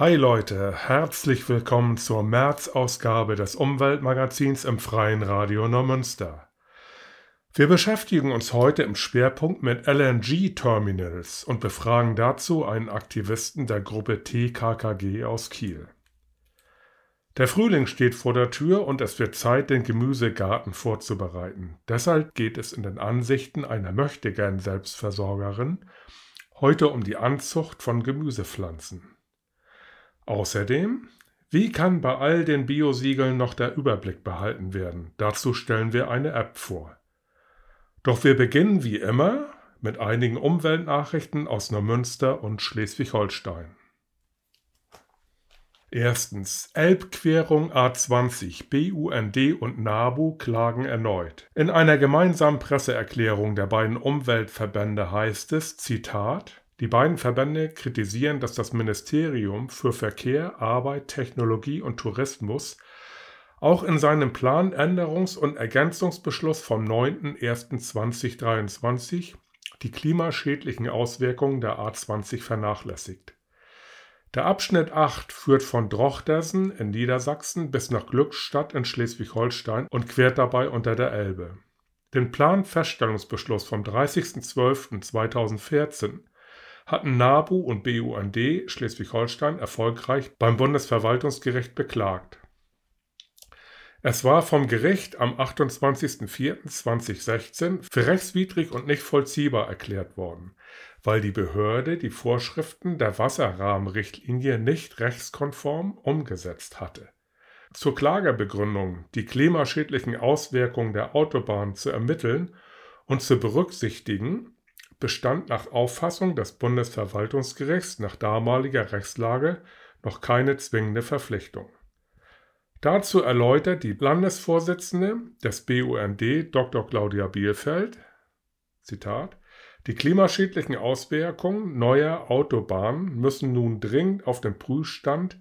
Hi Leute, herzlich willkommen zur März-Ausgabe des Umweltmagazins im Freien Radio Neumünster. Wir beschäftigen uns heute im Schwerpunkt mit LNG-Terminals und befragen dazu einen Aktivisten der Gruppe TKKG aus Kiel. Der Frühling steht vor der Tür und es wird Zeit, den Gemüsegarten vorzubereiten. Deshalb geht es in den Ansichten einer Möchtegern-Selbstversorgerin heute um die Anzucht von Gemüsepflanzen. Außerdem, wie kann bei all den Biosiegeln noch der Überblick behalten werden? Dazu stellen wir eine App vor. Doch wir beginnen wie immer mit einigen Umweltnachrichten aus Neumünster und Schleswig-Holstein. Erstens, Elbquerung A20, BUND und NABU klagen erneut. In einer gemeinsamen Presseerklärung der beiden Umweltverbände heißt es, Zitat: Die beiden Verbände kritisieren, dass das Ministerium für Verkehr, Arbeit, Technologie und Tourismus auch in seinem Planänderungs- und Ergänzungsbeschluss vom 9.01.2023 die klimaschädlichen Auswirkungen der A20 vernachlässigt. Der Abschnitt 8 führt von Drochtersen in Niedersachsen bis nach Glückstadt in Schleswig-Holstein und quert dabei unter der Elbe. Den Planfeststellungsbeschluss vom 30.12.2014 hatten NABU und BUND Schleswig-Holstein erfolgreich beim Bundesverwaltungsgericht beklagt. Es war vom Gericht am 28.04.2016 für rechtswidrig und nicht vollziehbar erklärt worden, weil die Behörde die Vorschriften der Wasserrahmenrichtlinie nicht rechtskonform umgesetzt hatte. Zur Klagebegründung, die klimaschädlichen Auswirkungen der Autobahn zu ermitteln und zu berücksichtigen, bestand nach Auffassung des Bundesverwaltungsgerichts nach damaliger Rechtslage noch keine zwingende Verpflichtung. Dazu erläutert die Landesvorsitzende des BUND, Dr. Claudia Bielfeld, Zitat: Die klimaschädlichen Auswirkungen neuer Autobahnen müssen nun dringend auf den Prüfstand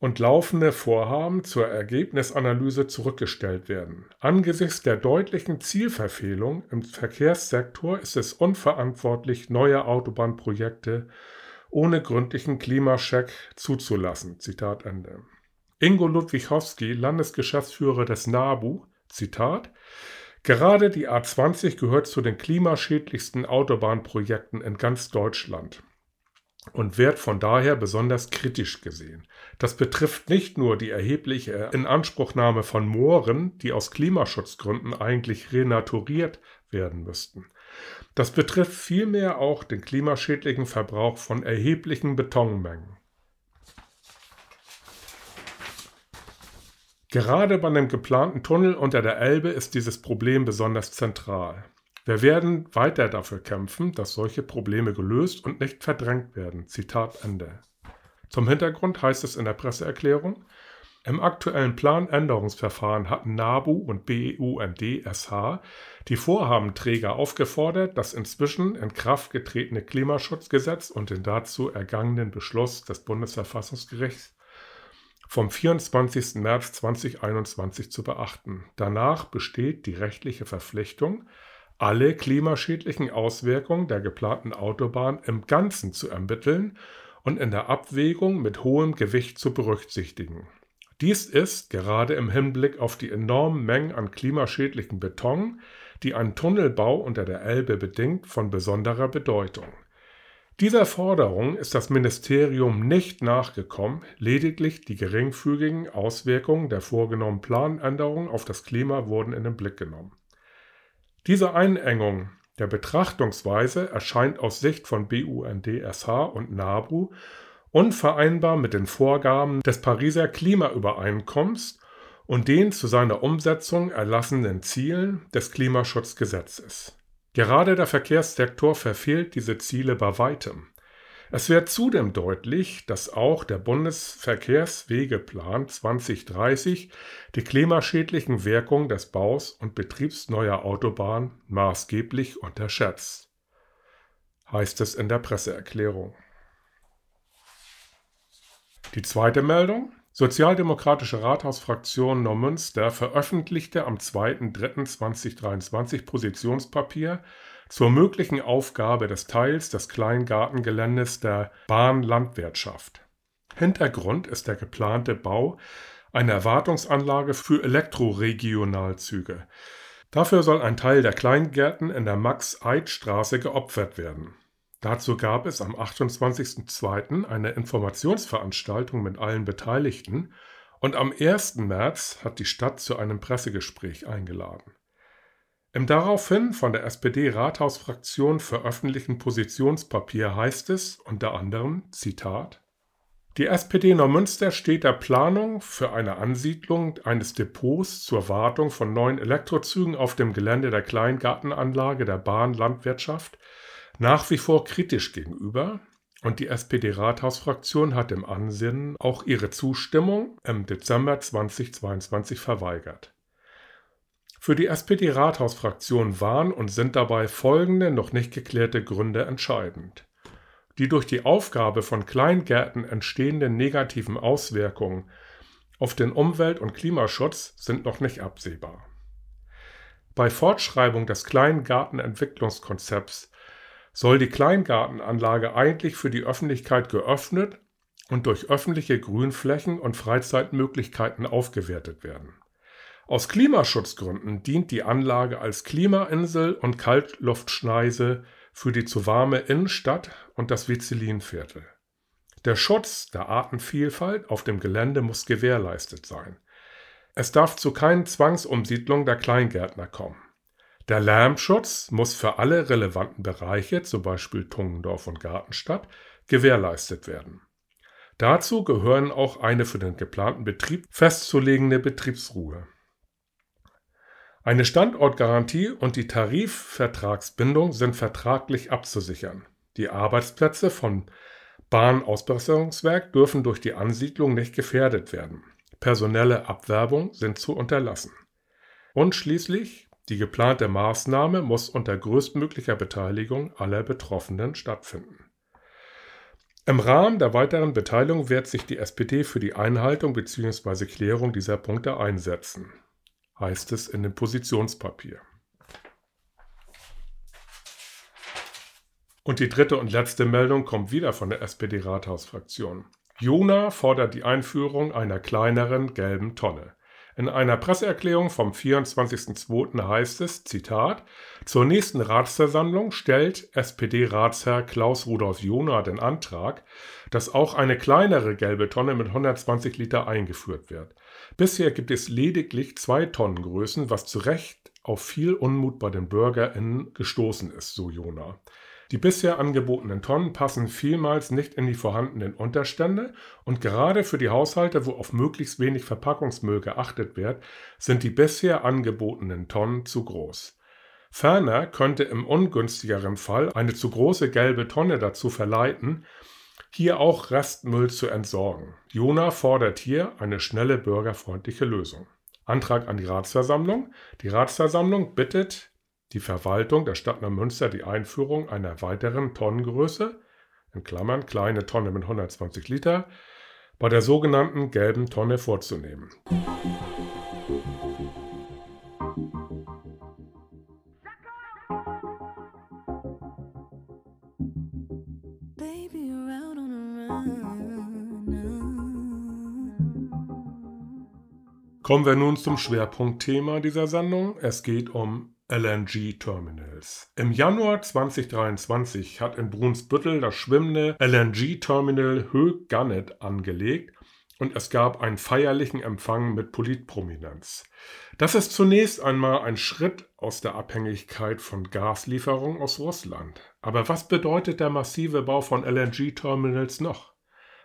und laufende Vorhaben zur Ergebnisanalyse zurückgestellt werden. Angesichts der deutlichen Zielverfehlung im Verkehrssektor ist es unverantwortlich, neue Autobahnprojekte ohne gründlichen Klimacheck zuzulassen. Zitat Ende. Ingo Ludwichowski, Landesgeschäftsführer des NABU, Zitat: Gerade die A20 gehört zu den klimaschädlichsten Autobahnprojekten in ganz Deutschland und wird von daher besonders kritisch gesehen. Das betrifft nicht nur die erhebliche Inanspruchnahme von Mooren, die aus Klimaschutzgründen eigentlich renaturiert werden müssten. Das betrifft vielmehr auch den klimaschädlichen Verbrauch von erheblichen Betonmengen. Gerade bei dem geplanten Tunnel unter der Elbe ist dieses Problem besonders zentral. Wir werden weiter dafür kämpfen, dass solche Probleme gelöst und nicht verdrängt werden. Zitat Ende. Zum Hintergrund heißt es in der Presseerklärung: Im aktuellen Planänderungsverfahren hatten NABU und BUND-SH die Vorhabenträger aufgefordert, das inzwischen in Kraft getretene Klimaschutzgesetz und den dazu ergangenen Beschluss des Bundesverfassungsgerichts vom 24. März 2021 zu beachten. Danach besteht die rechtliche Verpflichtung, alle klimaschädlichen Auswirkungen der geplanten Autobahn im Ganzen zu ermitteln und in der Abwägung mit hohem Gewicht zu berücksichtigen. Dies ist gerade im Hinblick auf die enormen Mengen an klimaschädlichen Beton, die ein Tunnelbau unter der Elbe bedingt, von besonderer Bedeutung. Dieser Forderung ist das Ministerium nicht nachgekommen, lediglich die geringfügigen Auswirkungen der vorgenommenen Planänderungen auf das Klima wurden in den Blick genommen. Diese Einengung der Betrachtungsweise erscheint aus Sicht von BUND-SH und NABU unvereinbar mit den Vorgaben des Pariser Klimaübereinkommens und den zu seiner Umsetzung erlassenen Zielen des Klimaschutzgesetzes. Gerade der Verkehrssektor verfehlt diese Ziele bei weitem. Es wird zudem deutlich, dass auch der Bundesverkehrswegeplan 2030 die klimaschädlichen Wirkungen des Baus und Betriebs neuer Autobahnen maßgeblich unterschätzt, heißt es in der Presseerklärung. Die zweite Meldung: Sozialdemokratische Rathausfraktion Neumünster veröffentlichte am 2.3.2023 Positionspapier zur möglichen Aufgabe des Teils des Kleingartengeländes der Bahnlandwirtschaft. Hintergrund ist der geplante Bau einer Wartungsanlage für Elektroregionalzüge. Dafür soll ein Teil der Kleingärten in der Max-Eid-Straße geopfert werden. Dazu gab es am 28.02. eine Informationsveranstaltung mit allen Beteiligten und am 1. März hat die Stadt zu einem Pressegespräch eingeladen. Im daraufhin von der SPD-Rathausfraktion veröffentlichten Positionspapier heißt es unter anderem, Zitat: Die SPD Neumünster steht der Planung für eine Ansiedlung eines Depots zur Wartung von neuen Elektrozügen auf dem Gelände der Kleingartenanlage der Bahnlandwirtschaft nach wie vor kritisch gegenüber und die SPD-Rathausfraktion hat im Ansinnen auch ihre Zustimmung im Dezember 2022 verweigert. Für die SPD-Rathausfraktion waren und sind dabei folgende noch nicht geklärte Gründe entscheidend: Die durch die Aufgabe von Kleingärten entstehenden negativen Auswirkungen auf den Umwelt- und Klimaschutz sind noch nicht absehbar. Bei Fortschreibung des Kleingartenentwicklungskonzepts soll die Kleingartenanlage eigentlich für die Öffentlichkeit geöffnet und durch öffentliche Grünflächen und Freizeitmöglichkeiten aufgewertet werden. Aus Klimaschutzgründen dient die Anlage als Klimainsel und Kaltluftschneise für die zu warme Innenstadt und das Vizelinviertel. Der Schutz der Artenvielfalt auf dem Gelände muss gewährleistet sein. Es darf zu keinen Zwangsumsiedlungen der Kleingärtner kommen. Der Lärmschutz muss für alle relevanten Bereiche, zum Beispiel Tungendorf und Gartenstadt, gewährleistet werden. Dazu gehören auch eine für den geplanten Betrieb festzulegende Betriebsruhe. Eine Standortgarantie und die Tarifvertragsbindung sind vertraglich abzusichern. Die Arbeitsplätze von Bahnausbesserungswerk dürfen durch die Ansiedlung nicht gefährdet werden. Personelle Abwerbungen sind zu unterlassen. Und schließlich, die geplante Maßnahme muss unter größtmöglicher Beteiligung aller Betroffenen stattfinden. Im Rahmen der weiteren Beteiligung wird sich die SPD für die Einhaltung bzw. Klärung dieser Punkte einsetzen, heißt es in dem Positionspapier. Und die dritte und letzte Meldung kommt wieder von der SPD-Rathausfraktion. Jona fordert die Einführung einer kleineren gelben Tonne. In einer Presseerklärung vom 24.02. heißt es, Zitat: Zur nächsten Ratsversammlung stellt SPD-Ratsherr Klaus-Rudolf Jona den Antrag, dass auch eine kleinere gelbe Tonne mit 120 Liter eingeführt wird. Bisher gibt es lediglich 2-Tonnen-Größen, was zu Recht auf viel Unmut bei den BürgerInnen gestoßen ist, so Jona. Die bisher angebotenen Tonnen passen vielmals nicht in die vorhandenen Unterstände und gerade für die Haushalte, wo auf möglichst wenig Verpackungsmüll geachtet wird, sind die bisher angebotenen Tonnen zu groß. Ferner könnte im ungünstigeren Fall eine zu große gelbe Tonne dazu verleiten, hier auch Restmüll zu entsorgen. Jona fordert hier eine schnelle bürgerfreundliche Lösung. Antrag an die Ratsversammlung. Die Ratsversammlung bittet die Verwaltung der Stadt Neumünster die Einführung einer weiteren Tonnengröße, in Klammern kleine Tonne mit 120 Liter, bei der sogenannten gelben Tonne vorzunehmen. Kommen wir nun zum Schwerpunktthema dieser Sendung. Es geht um LNG-Terminals. Im Januar 2023 hat in Brunsbüttel das schwimmende LNG-Terminal Högannet angelegt und es gab einen feierlichen Empfang mit Politprominenz. Das ist zunächst einmal ein Schritt aus der Abhängigkeit von Gaslieferungen aus Russland. Aber was bedeutet der massive Bau von LNG-Terminals noch?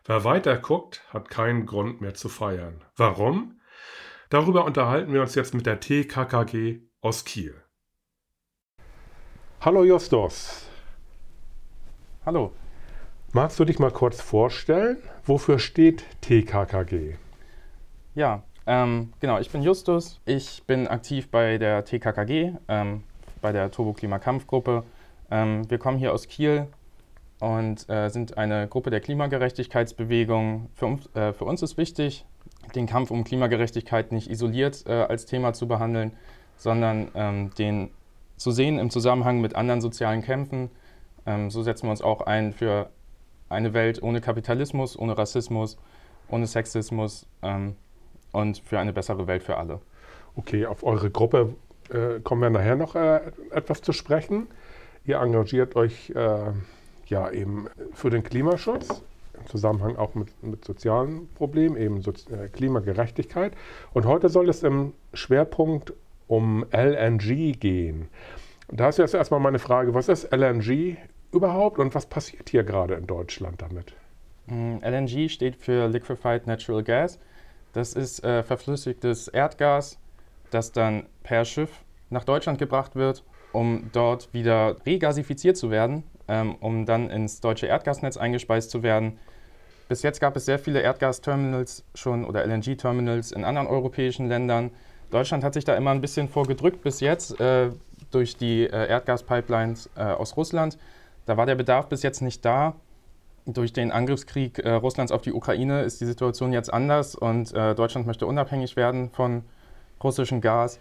Wer weiter guckt, hat keinen Grund mehr zu feiern. Warum? Darüber unterhalten wir uns jetzt mit der TKKG aus Kiel. Hallo Justus. Hallo. Magst du dich mal kurz vorstellen? Wofür steht TKKG? Ja, genau, ich bin Justus. Ich bin aktiv bei der TKKG, bei der Turbo Klimakampfgruppe. Wir kommen hier aus Kiel und sind eine Gruppe der Klimagerechtigkeitsbewegung. Für uns ist wichtig, den Kampf um Klimagerechtigkeit nicht isoliert als Thema zu behandeln, sondern den zu sehen im Zusammenhang mit anderen sozialen Kämpfen. So setzen wir uns auch ein für eine Welt ohne Kapitalismus, ohne Rassismus, ohne Sexismus und für eine bessere Welt für alle. Okay, auf eure Gruppe kommen wir nachher noch etwas zu sprechen. Ihr engagiert euch ja eben für den Klimaschutz, im Zusammenhang auch mit sozialen Problemen, eben Klimagerechtigkeit. Und heute soll es im Schwerpunkt um LNG gehen. Da ist jetzt erstmal meine Frage, was ist LNG überhaupt und was passiert hier gerade in Deutschland damit? LNG steht für Liquefied Natural Gas. Das ist verflüssigtes Erdgas, das dann per Schiff nach Deutschland gebracht wird, um dort wieder regasifiziert zu werden, um dann ins deutsche Erdgasnetz eingespeist zu werden. Bis jetzt gab es sehr viele Erdgasterminals schon oder LNG-Terminals in anderen europäischen Ländern. Deutschland hat sich da immer ein bisschen vorgedrückt bis jetzt durch die Erdgaspipelines aus Russland. Da war der Bedarf bis jetzt nicht da. Durch den Angriffskrieg Russlands auf die Ukraine ist die Situation jetzt anders und Deutschland möchte unabhängig werden von russischem Gas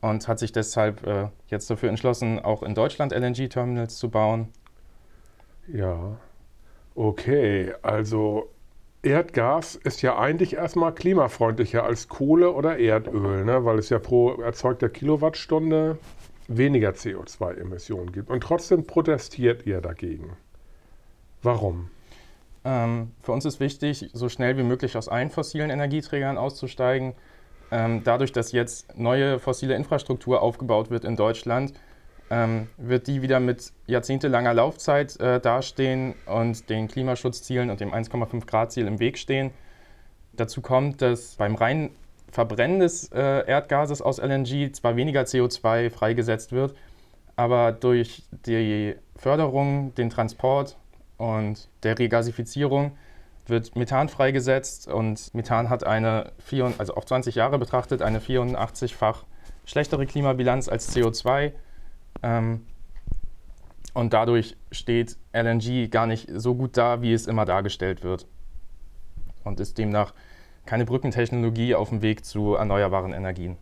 und hat sich deshalb jetzt dafür entschlossen, auch in Deutschland LNG-Terminals zu bauen. Ja, okay, also Erdgas ist ja eigentlich erstmal klimafreundlicher als Kohle oder Erdöl, ne? Weil es ja pro erzeugter Kilowattstunde weniger CO2-Emissionen gibt. Und trotzdem protestiert ihr dagegen. Warum? Für uns ist wichtig, so schnell wie möglich aus allen fossilen Energieträgern auszusteigen. Dadurch, dass jetzt neue fossile Infrastruktur aufgebaut wird in Deutschland, wird die wieder mit jahrzehntelanger Laufzeit dastehen und den Klimaschutzzielen und dem 1,5-Grad-Ziel im Weg stehen. Dazu kommt, dass beim reinen Verbrennen des Erdgases aus LNG zwar weniger CO2 freigesetzt wird, aber durch die Förderung, den Transport und der Regasifizierung wird Methan freigesetzt und Methan hat also auf 20 Jahre betrachtet, eine 84-fach schlechtere Klimabilanz als CO2 und dadurch steht LNG gar nicht so gut da, wie es immer dargestellt wird und ist demnach keine Brückentechnologie auf dem Weg zu erneuerbaren Energien.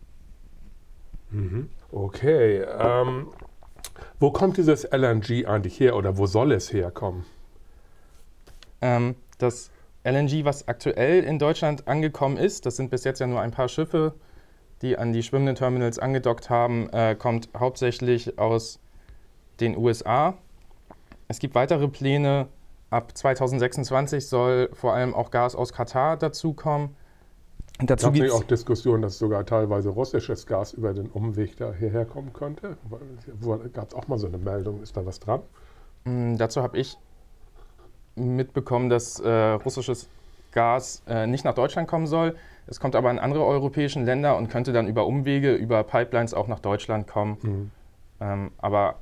Okay, wo kommt dieses LNG eigentlich her oder wo soll es herkommen? Das LNG, was aktuell in Deutschland angekommen ist, das sind bis jetzt ja nur ein paar Schiffe, die an die schwimmenden Terminals angedockt haben, kommt hauptsächlich aus den USA. Es gibt weitere Pläne. Ab 2026 soll vor allem auch Gas aus Katar dazukommen. Dazu gibt es auch Diskussionen, dass sogar teilweise russisches Gas über den Umweg da hierher kommen könnte. Gab es auch mal so eine Meldung, ist da was dran? Dazu habe ich mitbekommen, dass russisches Gas nicht nach Deutschland kommen soll. Es kommt aber in andere europäische Länder und könnte dann über Umwege, über Pipelines auch nach Deutschland kommen. Aber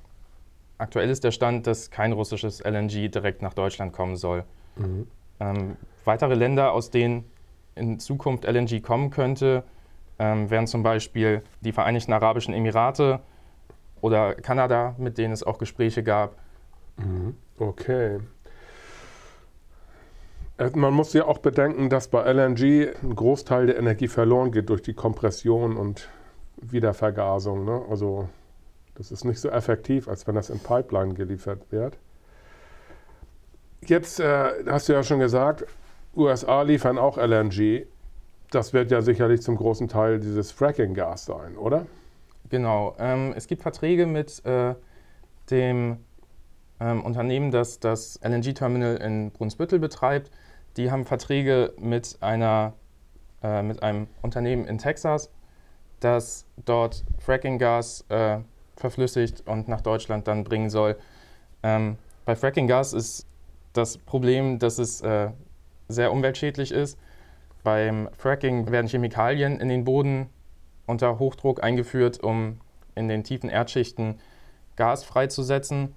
aktuell ist der Stand, dass kein russisches LNG direkt nach Deutschland kommen soll. Weitere Länder, aus denen in Zukunft LNG kommen könnte, wären zum Beispiel die Vereinigten Arabischen Emirate oder Kanada, mit denen es auch Gespräche gab. Okay. Man muss ja auch bedenken, dass bei LNG ein Großteil der Energie verloren geht durch die Kompression und Wiedervergasung, ne? Also das ist nicht so effektiv, als wenn das in Pipeline geliefert wird. Jetzt hast du ja schon gesagt, USA liefern auch LNG. Das wird ja sicherlich zum großen Teil dieses Fracking-Gas sein, oder? Genau. Es gibt Verträge mit dem Unternehmen, das das LNG-Terminal in Brunsbüttel betreibt. Die haben Verträge mit einem Unternehmen in Texas, das dort Fracking-Gas verflüssigt und nach Deutschland dann bringen soll. Bei Fracking-Gas ist das Problem, dass es sehr umweltschädlich ist. Beim Fracking werden Chemikalien in den Boden unter Hochdruck eingeführt, um in den tiefen Erdschichten Gas freizusetzen.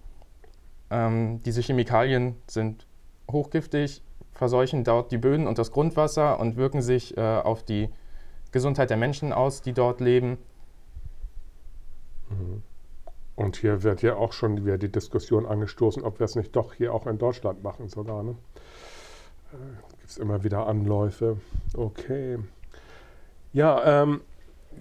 Diese Chemikalien sind hochgiftig, verseuchen dort die Böden und das Grundwasser und wirken sich auf die Gesundheit der Menschen aus, die dort leben. Und hier wird ja auch schon wieder die Diskussion angestoßen, ob wir es nicht doch hier auch in Deutschland machen sogar, ne? Gibt es immer wieder Anläufe. Okay. Ja,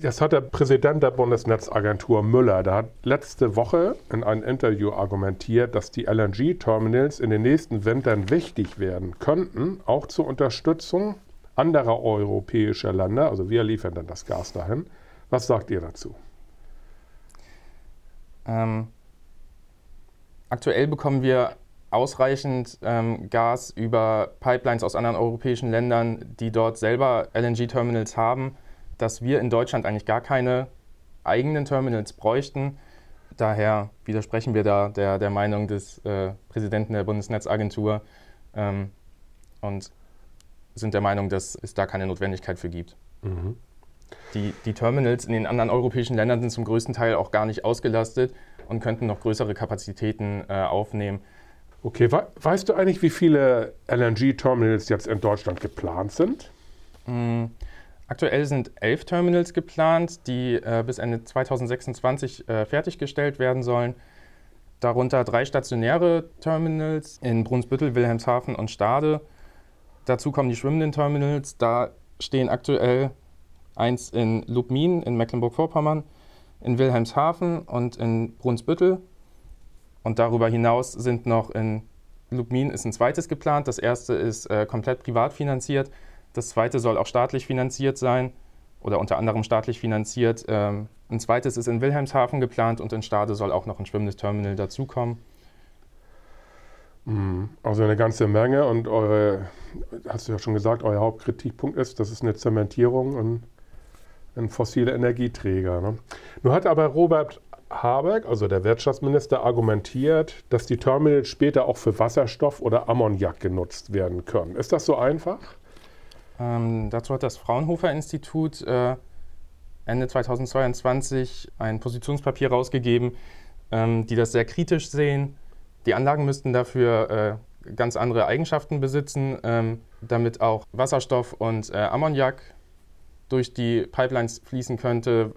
Das hat der Präsident der Bundesnetzagentur Müller, der hat letzte Woche in einem Interview argumentiert, dass die LNG-Terminals in den nächsten Wintern wichtig werden könnten, auch zur Unterstützung anderer europäischer Länder. Also wir liefern dann das Gas dahin. Was sagt ihr dazu? Aktuell bekommen wir ausreichend Gas über Pipelines aus anderen europäischen Ländern, die dort selber LNG-Terminals haben, dass wir in Deutschland eigentlich gar keine eigenen Terminals bräuchten. Daher widersprechen wir da der Meinung des Präsidenten der Bundesnetzagentur und sind der Meinung, dass es da keine Notwendigkeit für gibt. Mhm. Die Terminals in den anderen europäischen Ländern sind zum größten Teil auch gar nicht ausgelastet und könnten noch größere Kapazitäten aufnehmen. Okay, weißt du eigentlich, wie viele LNG-Terminals jetzt in Deutschland geplant sind? Aktuell sind 11 Terminals geplant, die bis Ende 2026 fertiggestellt werden sollen. Darunter 3 stationäre Terminals in Brunsbüttel, Wilhelmshaven und Stade. Dazu kommen die schwimmenden Terminals. Da stehen aktuell eins in Lubmin in Mecklenburg-Vorpommern, in Wilhelmshaven und in Brunsbüttel. Und darüber hinaus sind noch in Lubmin ist ein zweites geplant. Das erste ist komplett privat finanziert. Das zweite soll auch staatlich finanziert sein oder unter anderem staatlich finanziert. Ein zweites ist in Wilhelmshaven geplant und in Stade soll auch noch ein schwimmendes Terminal dazukommen. Also eine ganze Menge und eure, hast du ja schon gesagt, euer Hauptkritikpunkt ist, das ist eine Zementierung in fossile Energieträger. Ne? Nun hat aber Robert Habeck, also der Wirtschaftsminister, argumentiert, dass die Terminals später auch für Wasserstoff oder Ammoniak genutzt werden können. Ist das so einfach? Dazu hat das Fraunhofer-Institut Ende 2022 ein Positionspapier rausgegeben, die das sehr kritisch sehen. Die Anlagen müssten dafür ganz andere Eigenschaften besitzen, damit auch Wasserstoff und Ammoniak durch die Pipelines fließen könnte.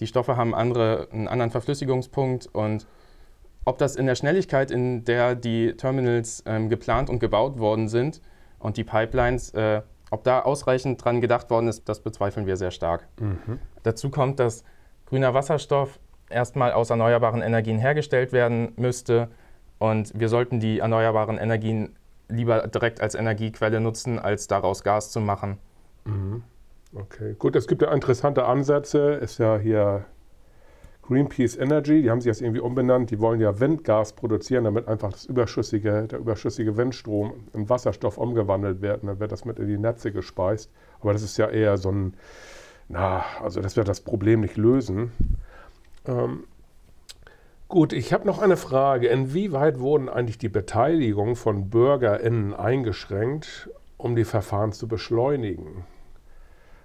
Die Stoffe haben einen anderen Verflüssigungspunkt und ob das in der Schnelligkeit, in der die Terminals geplant und gebaut worden sind, und die Pipelines, ob da ausreichend dran gedacht worden ist, das bezweifeln wir sehr stark. Mhm. Dazu kommt, dass grüner Wasserstoff erstmal aus erneuerbaren Energien hergestellt werden müsste. Und wir sollten die erneuerbaren Energien lieber direkt als Energiequelle nutzen, als daraus Gas zu machen. Mhm. Okay, gut, es gibt ja interessante Ansätze. Ist ja hier Greenpeace Energy, die haben sich jetzt irgendwie umbenannt, die wollen ja Windgas produzieren, damit einfach der überschüssige Windstrom in Wasserstoff umgewandelt wird und dann wird das mit in die Netze gespeist. Aber das ist ja eher so ein, also das wird das Problem nicht lösen. Gut, ich habe noch eine Frage. Inwieweit wurden eigentlich die Beteiligung von BürgerInnen eingeschränkt, um die Verfahren zu beschleunigen?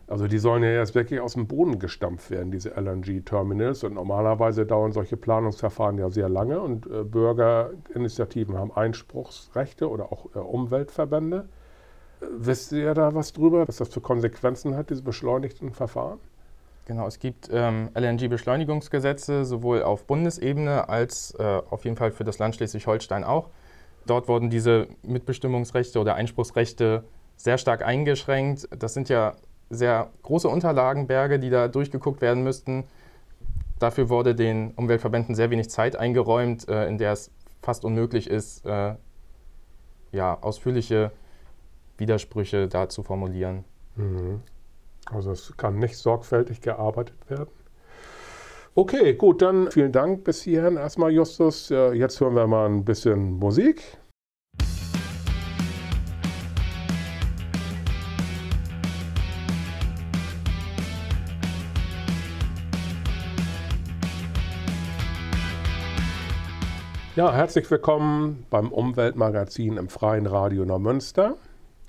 Also die sollen ja jetzt wirklich aus dem Boden gestampft werden, diese LNG-Terminals. Und normalerweise dauern solche Planungsverfahren ja sehr lange. Und Bürgerinitiativen haben Einspruchsrechte oder auch Umweltverbände. Wisst ihr da was drüber, was das für Konsequenzen hat, diese beschleunigten Verfahren? Genau, es gibt LNG-Beschleunigungsgesetze, sowohl auf Bundesebene als auf jeden Fall für das Land Schleswig-Holstein auch. Dort wurden diese Mitbestimmungsrechte oder Einspruchsrechte sehr stark eingeschränkt. Das sind ja sehr große Unterlagenberge, die da durchgeguckt werden müssten. Dafür wurde den Umweltverbänden sehr wenig Zeit eingeräumt, in der es fast unmöglich ist, ausführliche Widersprüche da zu formulieren. Mhm. Also es kann nicht sorgfältig gearbeitet werden. Okay, gut, dann vielen Dank bis hierhin erstmal, Justus. Jetzt hören wir mal ein bisschen Musik. Ja, herzlich willkommen beim Umweltmagazin im Freien Radio Neumünster.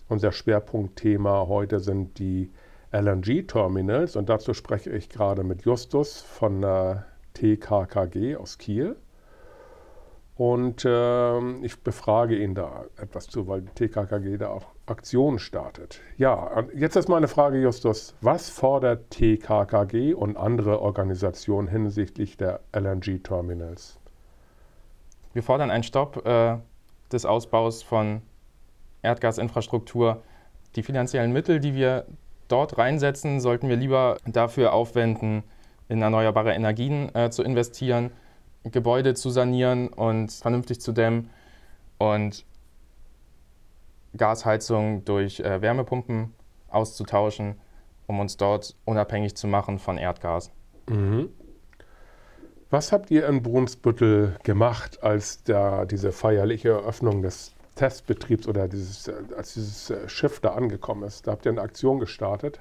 Unser Schwerpunktthema heute sind die LNG-Terminals und dazu spreche ich gerade mit Justus von der TKKG aus Kiel. Und ich befrage ihn da etwas zu, weil die TKKG da auch Aktionen startet. Ja, jetzt ist meine Frage, Justus. Was fordert TKKG und andere Organisationen hinsichtlich der LNG-Terminals? Wir fordern einen Stopp des Ausbaus von Erdgasinfrastruktur. Die finanziellen Mittel, die wir dort reinsetzen, sollten wir lieber dafür aufwenden, in erneuerbare Energien zu investieren, Gebäude zu sanieren und vernünftig zu dämmen und Gasheizung durch Wärmepumpen auszutauschen, um uns dort unabhängig zu machen von Erdgas. Mhm. Was habt ihr in Brunsbüttel gemacht, als da diese feierliche Eröffnung des Testbetriebs oder als dieses Schiff da angekommen ist? Da habt ihr eine Aktion gestartet?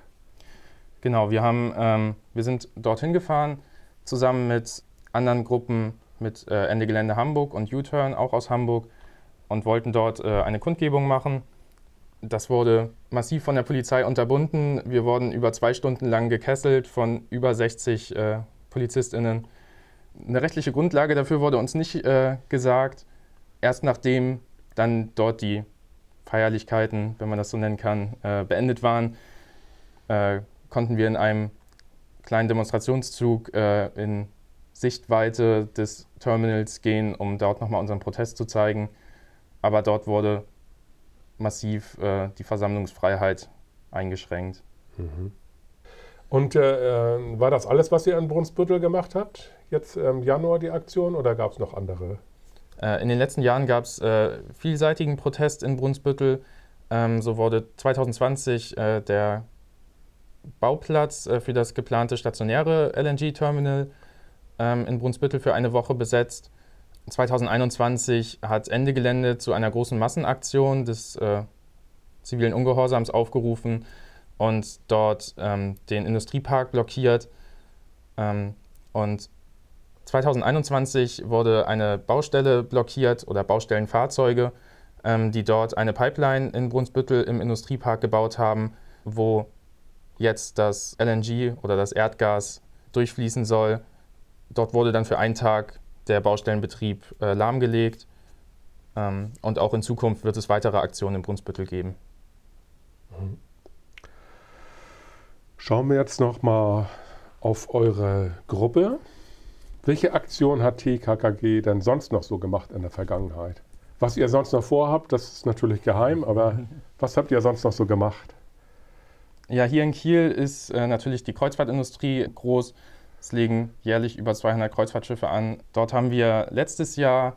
Genau, wir sind dorthin gefahren, zusammen mit anderen Gruppen, mit Ende Gelände Hamburg und U-Turn, auch aus Hamburg, und wollten dort eine Kundgebung machen. Das wurde massiv von der Polizei unterbunden. Wir wurden über 2 Stunden lang gekesselt von über 60 PolizistInnen. Eine rechtliche Grundlage dafür wurde uns nicht gesagt. Erst nachdem dann dort die Feierlichkeiten, wenn man das so nennen kann, beendet waren, konnten wir in einem kleinen Demonstrationszug in Sichtweite des Terminals gehen, um dort nochmal unseren Protest zu zeigen. Aber dort wurde massiv die Versammlungsfreiheit eingeschränkt. Mhm. Und war das alles, was ihr in Brunsbüttel gemacht habt? Jetzt im Januar die Aktion, oder gab es noch andere? In den letzten Jahren gab es vielseitigen Protest in Brunsbüttel. So wurde 2020 der Bauplatz für das geplante stationäre LNG-Terminal in Brunsbüttel für eine Woche besetzt. 2021 hat Ende Gelände zu einer großen Massenaktion des zivilen Ungehorsams aufgerufen und dort den Industriepark blockiert. Und 2021 wurde eine Baustelle blockiert oder Baustellenfahrzeuge, die dort eine Pipeline in Brunsbüttel im Industriepark gebaut haben, wo jetzt das LNG oder das Erdgas durchfließen soll. Dort wurde dann für einen Tag der Baustellenbetrieb lahmgelegt, und auch in Zukunft wird es weitere Aktionen in Brunsbüttel geben. Schauen wir jetzt nochmal auf eure Gruppe. Welche Aktion hat TKKG denn sonst noch so gemacht in der Vergangenheit? Was ihr sonst noch vorhabt, das ist natürlich geheim, aber was habt ihr sonst noch so gemacht? Ja, hier in Kiel ist natürlich die Kreuzfahrtindustrie groß. Es legen jährlich über 200 Kreuzfahrtschiffe an. Dort haben wir letztes Jahr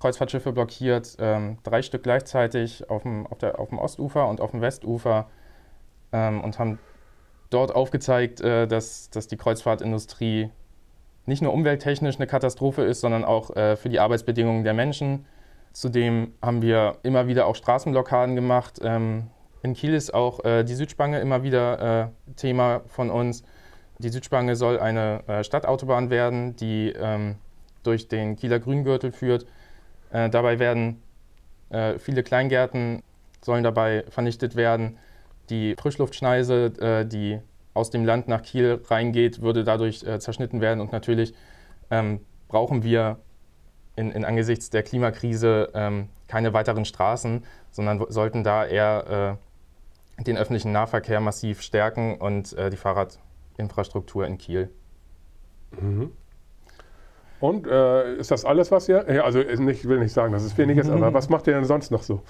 Kreuzfahrtschiffe blockiert, 3 Stück gleichzeitig auf dem Ostufer und auf dem Westufer, und haben dort aufgezeigt, dass die Kreuzfahrtindustrie nicht nur umwelttechnisch eine Katastrophe ist, sondern auch für die Arbeitsbedingungen der Menschen. Zudem haben wir immer wieder auch Straßenblockaden gemacht. In Kiel ist auch die Südspange immer wieder Thema von uns. Die Südspange soll eine Stadtautobahn werden, die durch den Kieler Grüngürtel führt. Dabei werden viele Kleingärten sollen dabei vernichtet werden. Die Frischluftschneise, die aus dem Land nach Kiel reingeht, würde dadurch zerschnitten werden. Und natürlich brauchen wir in angesichts der Klimakrise keine weiteren Straßen, sondern sollten da eher den öffentlichen Nahverkehr massiv stärken und die Fahrradinfrastruktur in Kiel. Mhm. Und ist das alles, was ihr? Ja, also ich will nicht sagen, dass es wenig ist, aber was macht ihr denn sonst noch so?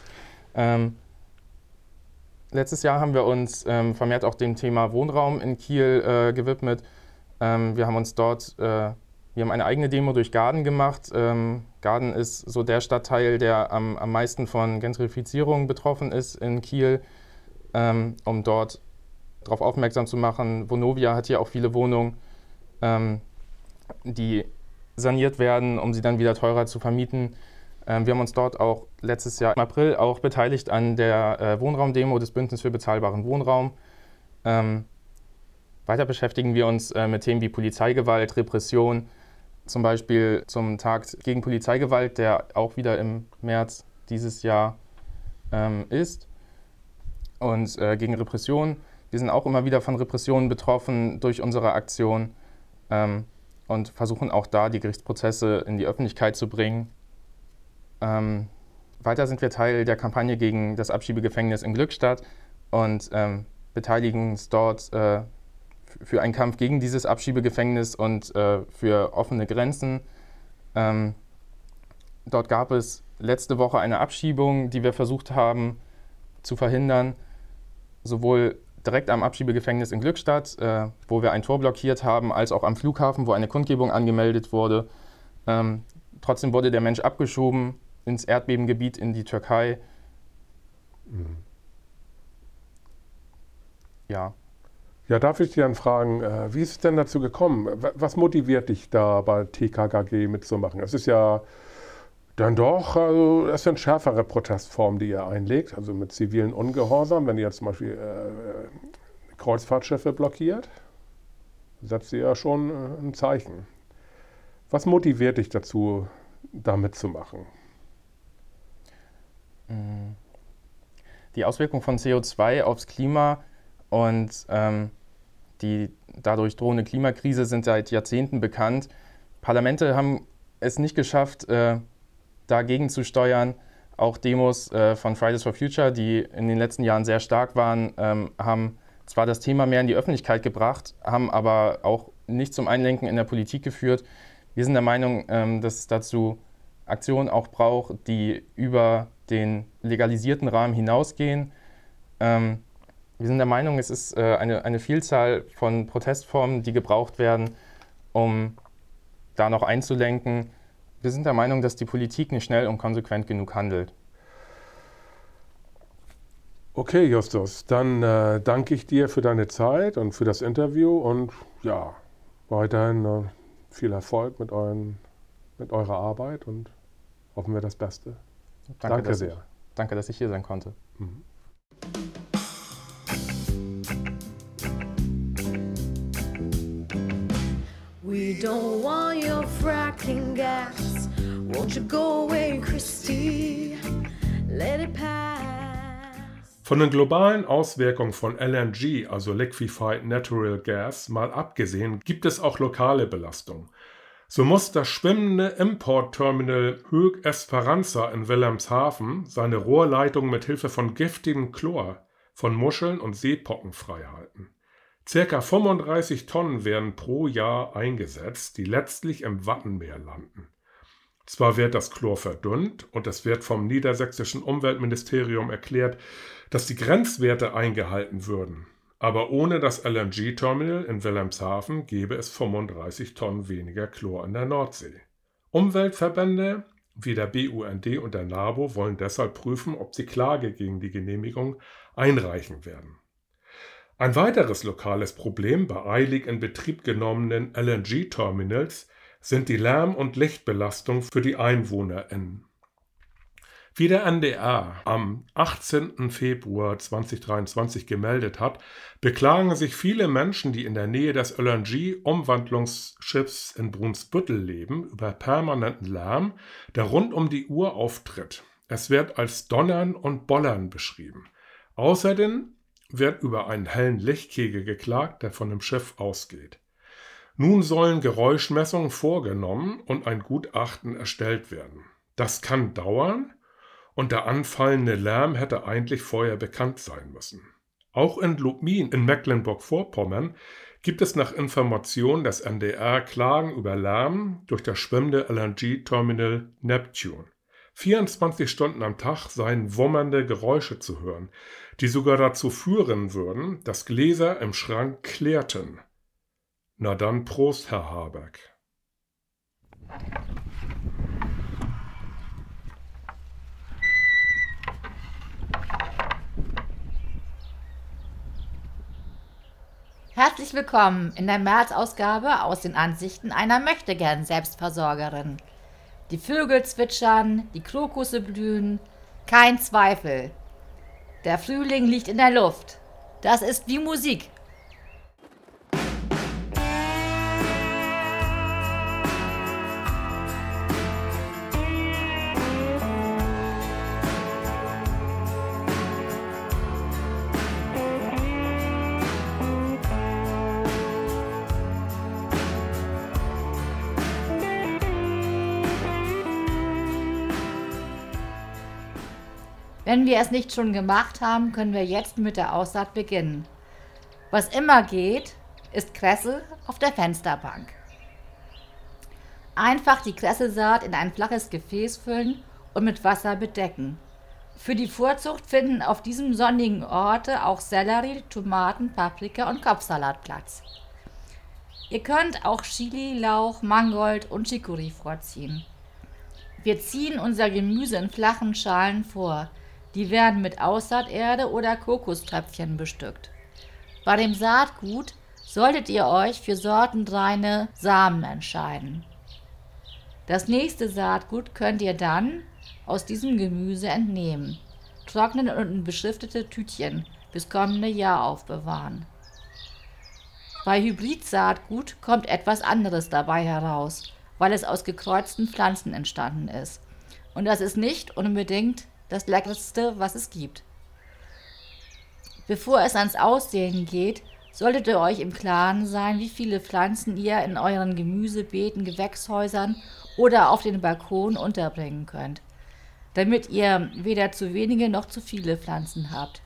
Letztes Jahr haben wir uns vermehrt auch dem Thema Wohnraum in Kiel gewidmet. Wir haben eine eigene Demo durch Garden gemacht. Garden ist so der Stadtteil, der am meisten von Gentrifizierung betroffen ist in Kiel, um dort darauf aufmerksam zu machen. Vonovia hat hier auch viele Wohnungen, die saniert werden, um sie dann wieder teurer zu vermieten. Wir haben uns dort auch letztes Jahr im April auch beteiligt an der Wohnraumdemo des Bündnisses für bezahlbaren Wohnraum. Weiter beschäftigen wir uns mit Themen wie Polizeigewalt, Repression, zum Beispiel zum Tag gegen Polizeigewalt, der auch wieder im März dieses Jahr ist, und gegen Repression. Wir sind auch immer wieder von Repressionen betroffen durch unsere Aktion, und versuchen auch da die Gerichtsprozesse in die Öffentlichkeit zu bringen. Weiter sind wir Teil der Kampagne gegen das Abschiebegefängnis in Glückstadt und beteiligen uns dort für einen Kampf gegen dieses Abschiebegefängnis und für offene Grenzen. Dort gab es letzte Woche eine Abschiebung, die wir versucht haben zu verhindern, sowohl direkt am Abschiebegefängnis in Glückstadt, wo wir einen Tor blockiert haben, als auch am Flughafen, wo eine Kundgebung angemeldet wurde. Trotzdem wurde der Mensch abgeschoben ins Erdbebengebiet in die Türkei. Mhm. Ja. Ja, darf ich dich dann fragen, wie ist es denn dazu gekommen? Was motiviert dich da bei TKKG mitzumachen? Es ist ja dann doch, also das sind schärfere Protestformen, die ihr einlegt, also mit zivilen Ungehorsam, wenn ihr zum Beispiel Kreuzfahrtschiffe blockiert, setzt ihr ja schon ein Zeichen. Was motiviert dich dazu, da mitzumachen? Die Auswirkung von CO2 aufs Klima und die dadurch drohende Klimakrise sind seit Jahrzehnten bekannt. Parlamente haben es nicht geschafft, dagegen zu steuern. Auch Demos von Fridays for Future, die in den letzten Jahren sehr stark waren, haben zwar das Thema mehr in die Öffentlichkeit gebracht, haben aber auch nicht zum Einlenken in der Politik geführt. Wir sind der Meinung, dass es dazu Aktionen auch braucht, die über den legalisierten Rahmen hinausgehen. Wir sind der Meinung, es ist eine Vielzahl von Protestformen, die gebraucht werden, um da noch einzulenken. Wir sind der Meinung, dass die Politik nicht schnell und konsequent genug handelt. Okay, Justus, dann danke ich dir für deine Zeit und für das Interview und ja, weiterhin viel Erfolg mit eurer Arbeit und hoffen wir das Beste. Danke sehr. Danke, dass ich hier sein konnte. Mhm. We don't want your fracking gas. Won't you go away, Christy? Let it pass. Von den globalen Auswirkungen von LNG, also Liquefied Natural Gas, mal abgesehen, gibt es auch lokale Belastungen. So muss das schwimmende Importterminal Hög Esperanza in Wilhelmshaven seine Rohrleitung mit Hilfe von giftigem Chlor von Muscheln und Seepocken freihalten. Circa 35 Tonnen werden pro Jahr eingesetzt, die letztlich im Wattenmeer landen. Zwar wird das Chlor verdünnt und es wird vom niedersächsischen Umweltministerium erklärt, dass die Grenzwerte eingehalten würden, aber ohne das LNG-Terminal in Wilhelmshaven gäbe es 35 Tonnen weniger Chlor in der Nordsee. Umweltverbände wie der BUND und der NABU wollen deshalb prüfen, ob sie Klage gegen die Genehmigung einreichen werden. Ein weiteres lokales Problem bei eilig in Betrieb genommenen LNG-Terminals sind die Lärm- und Lichtbelastung für die EinwohnerInnen. Wie der NDR am 18. Februar 2023 gemeldet hat, beklagen sich viele Menschen, die in der Nähe des LNG-Umwandlungsschiffs in Brunsbüttel leben, über permanenten Lärm, der rund um die Uhr auftritt. Es wird als Donnern und Bollern beschrieben. Außerdem wird über einen hellen Lichtkegel geklagt, der von dem Schiff ausgeht. Nun sollen Geräuschmessungen vorgenommen und ein Gutachten erstellt werden. Das kann dauern und der anfallende Lärm hätte eigentlich vorher bekannt sein müssen. Auch in Lubmin in Mecklenburg-Vorpommern gibt es nach Informationen des NDR Klagen über Lärm durch das schwimmende LNG-Terminal Neptune. 24 Stunden am Tag seien wummernde Geräusche zu hören, die sogar dazu führen würden, dass Gläser im Schrank klirrten. Na dann Prost, Herr Habeck. Herzlich willkommen in der März-Ausgabe aus den Ansichten einer Möchtegern-Selbstversorgerin. Die Vögel zwitschern, die Krokusse blühen, kein Zweifel. Der Frühling liegt in der Luft. Das ist wie Musik. Wenn wir es nicht schon gemacht haben, können wir jetzt mit der Aussaat beginnen. Was immer geht, ist Kresse auf der Fensterbank. Einfach die Kresselsaat in ein flaches Gefäß füllen und mit Wasser bedecken. Für die Vorzucht finden auf diesem sonnigen Orte auch Sellerie, Tomaten, Paprika und Kopfsalat Platz. Ihr könnt auch Chili, Lauch, Mangold und Chicorée vorziehen. Wir ziehen unser Gemüse in flachen Schalen vor. Die werden mit Aussaaterde oder Kokoströpfchen bestückt. Bei dem Saatgut solltet ihr euch für sortenreine Samen entscheiden. Das nächste Saatgut könnt ihr dann aus diesem Gemüse entnehmen, trocknen und in beschriftete Tütchen bis kommende Jahr aufbewahren. Bei Hybrid-Saatgut kommt etwas anderes dabei heraus, weil es aus gekreuzten Pflanzen entstanden ist. Und das ist nicht unbedingt das Leckerste, was es gibt. Bevor es ans Aussehen geht, solltet ihr euch im Klaren sein, wie viele Pflanzen ihr in euren Gemüsebeeten, Gewächshäusern oder auf den Balkonen unterbringen könnt, damit ihr weder zu wenige noch zu viele Pflanzen habt.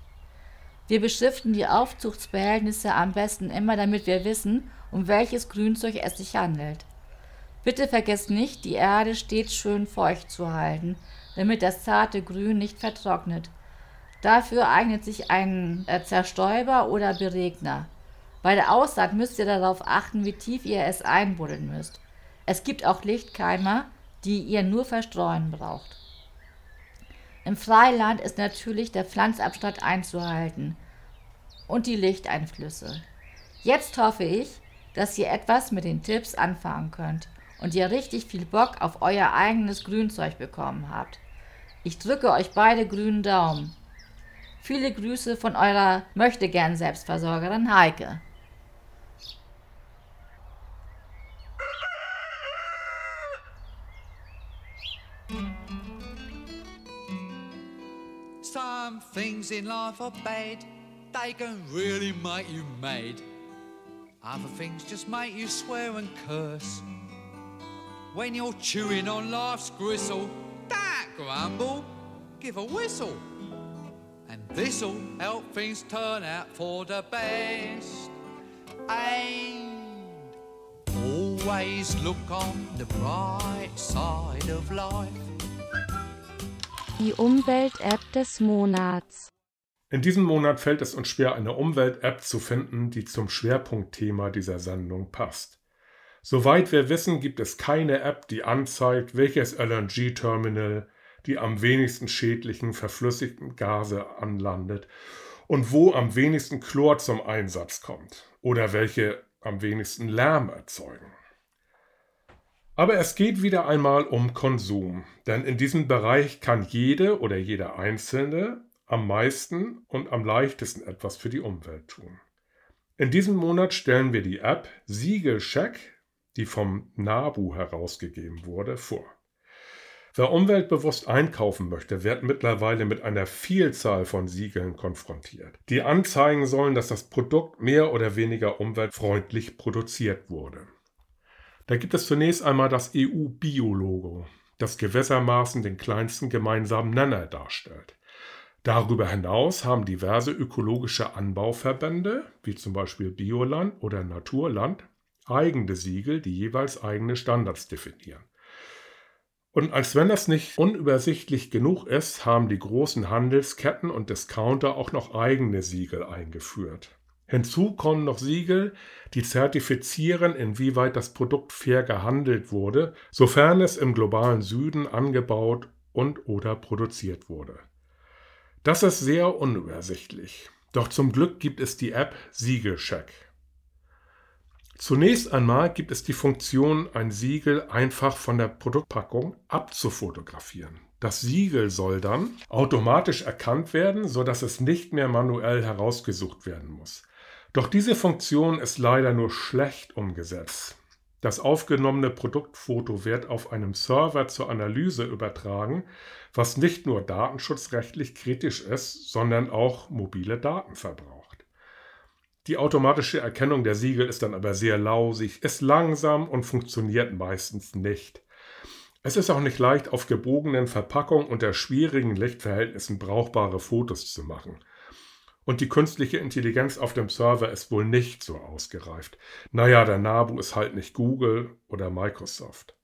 Wir beschriften die Aufzuchtsbehältnisse am besten immer, damit wir wissen, um welches Grünzeug es sich handelt. Bitte vergesst nicht, die Erde stets schön feucht zu halten, damit das zarte Grün nicht vertrocknet. Dafür eignet sich ein Zerstäuber oder Beregner. Bei der Aussaat müsst ihr darauf achten, wie tief ihr es einbuddeln müsst. Es gibt auch Lichtkeimer, die ihr nur verstreuen braucht. Im Freiland ist natürlich der Pflanzabstand einzuhalten und die Lichteinflüsse. Jetzt hoffe ich, dass ihr etwas mit den Tipps anfangen könnt und ihr richtig viel Bock auf euer eigenes Grünzeug bekommen habt. Ich drücke euch beide grünen Daumen. Viele Grüße von eurer Möchtegern-Selbstversorgerin Heike. Some things in life are bad, they can really make you mad. Other things just make you swear and curse. When you're chewing on life's gristle, don't grumble, give a whistle. And this'll help things turn out for the best. And always look on the bright side of life. Die Umwelt-App des Monats. In diesem Monat fällt es uns schwer, eine Umwelt-App zu finden, die zum Schwerpunktthema dieser Sendung passt. Soweit wir wissen, gibt es keine App, die anzeigt, welches LNG-Terminal die am wenigsten schädlichen verflüssigten Gase anlandet und wo am wenigsten Chlor zum Einsatz kommt oder welche am wenigsten Lärm erzeugen. Aber es geht wieder einmal um Konsum, denn in diesem Bereich kann jede oder jeder Einzelne am meisten und am leichtesten etwas für die Umwelt tun. In diesem Monat stellen wir die App Siegelcheck, die vom NABU herausgegeben wurde, vor. Wer umweltbewusst einkaufen möchte, wird mittlerweile mit einer Vielzahl von Siegeln konfrontiert, die anzeigen sollen, dass das Produkt mehr oder weniger umweltfreundlich produziert wurde. Da gibt es zunächst einmal das EU-Bio-Logo, das gewissermaßen den kleinsten gemeinsamen Nenner darstellt. Darüber hinaus haben diverse ökologische Anbauverbände, wie zum Beispiel Bioland oder Naturland, eigene Siegel, die jeweils eigene Standards definieren. Und als wenn das nicht unübersichtlich genug ist, haben die großen Handelsketten und Discounter auch noch eigene Siegel eingeführt. Hinzu kommen noch Siegel, die zertifizieren, inwieweit das Produkt fair gehandelt wurde, sofern es im globalen Süden angebaut und oder produziert wurde. Das ist sehr unübersichtlich. Doch zum Glück gibt es die App Siegelcheck. Zunächst einmal gibt es die Funktion, ein Siegel einfach von der Produktpackung abzufotografieren. Das Siegel soll dann automatisch erkannt werden, sodass es nicht mehr manuell herausgesucht werden muss. Doch diese Funktion ist leider nur schlecht umgesetzt. Das aufgenommene Produktfoto wird auf einem Server zur Analyse übertragen, was nicht nur datenschutzrechtlich kritisch ist, sondern auch mobile Daten verbraucht. Die automatische Erkennung der Siegel ist dann aber sehr lausig, ist langsam und funktioniert meistens nicht. Es ist auch nicht leicht, auf gebogenen Verpackungen unter schwierigen Lichtverhältnissen brauchbare Fotos zu machen. Und die künstliche Intelligenz auf dem Server ist wohl nicht so ausgereift. Naja, der NABU ist halt nicht Google oder Microsoft.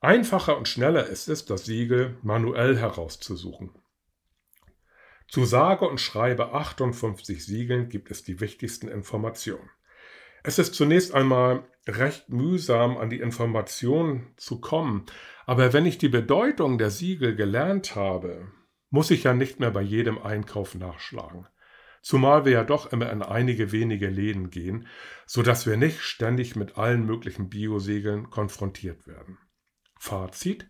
Einfacher und schneller ist es, das Siegel manuell herauszusuchen. Zu sage und schreibe 58 Siegeln gibt es die wichtigsten Informationen. Es ist zunächst einmal recht mühsam, an die Informationen zu kommen, aber wenn ich die Bedeutung der Siegel gelernt habe, muss ich ja nicht mehr bei jedem Einkauf nachschlagen. Zumal wir ja doch immer in einige wenige Läden gehen, sodass wir nicht ständig mit allen möglichen Bio-Siegeln konfrontiert werden. Fazit: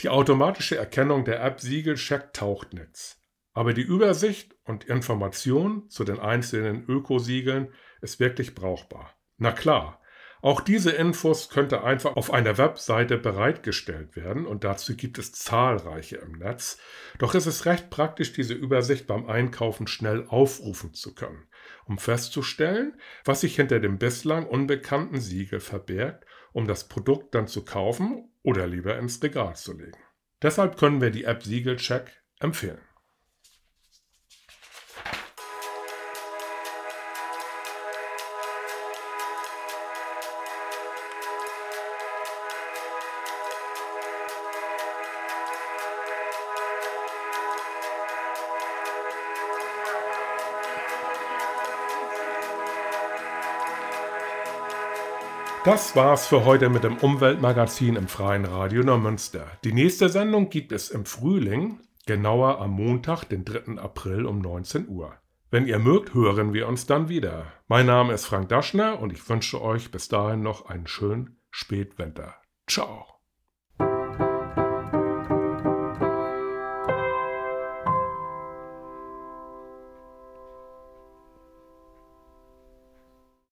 Die automatische Erkennung der App Siegelcheck taugt nichts. Aber die Übersicht und Information zu den einzelnen Ökosiegeln ist wirklich brauchbar. Na klar, auch diese Infos könnte einfach auf einer Webseite bereitgestellt werden und dazu gibt es zahlreiche im Netz. Doch es ist recht praktisch, diese Übersicht beim Einkaufen schnell aufrufen zu können, um festzustellen, was sich hinter dem bislang unbekannten Siegel verbirgt, um das Produkt dann zu kaufen oder lieber ins Regal zu legen. Deshalb können wir die App Siegelcheck empfehlen. Das war's für heute mit dem Umweltmagazin im Freien Radio Neumünster. Die nächste Sendung gibt es im Frühling, genauer am Montag, den 3. April um 19 Uhr. Wenn ihr mögt, hören wir uns dann wieder. Mein Name ist Frank Daschner und ich wünsche euch bis dahin noch einen schönen Spätwinter. Ciao!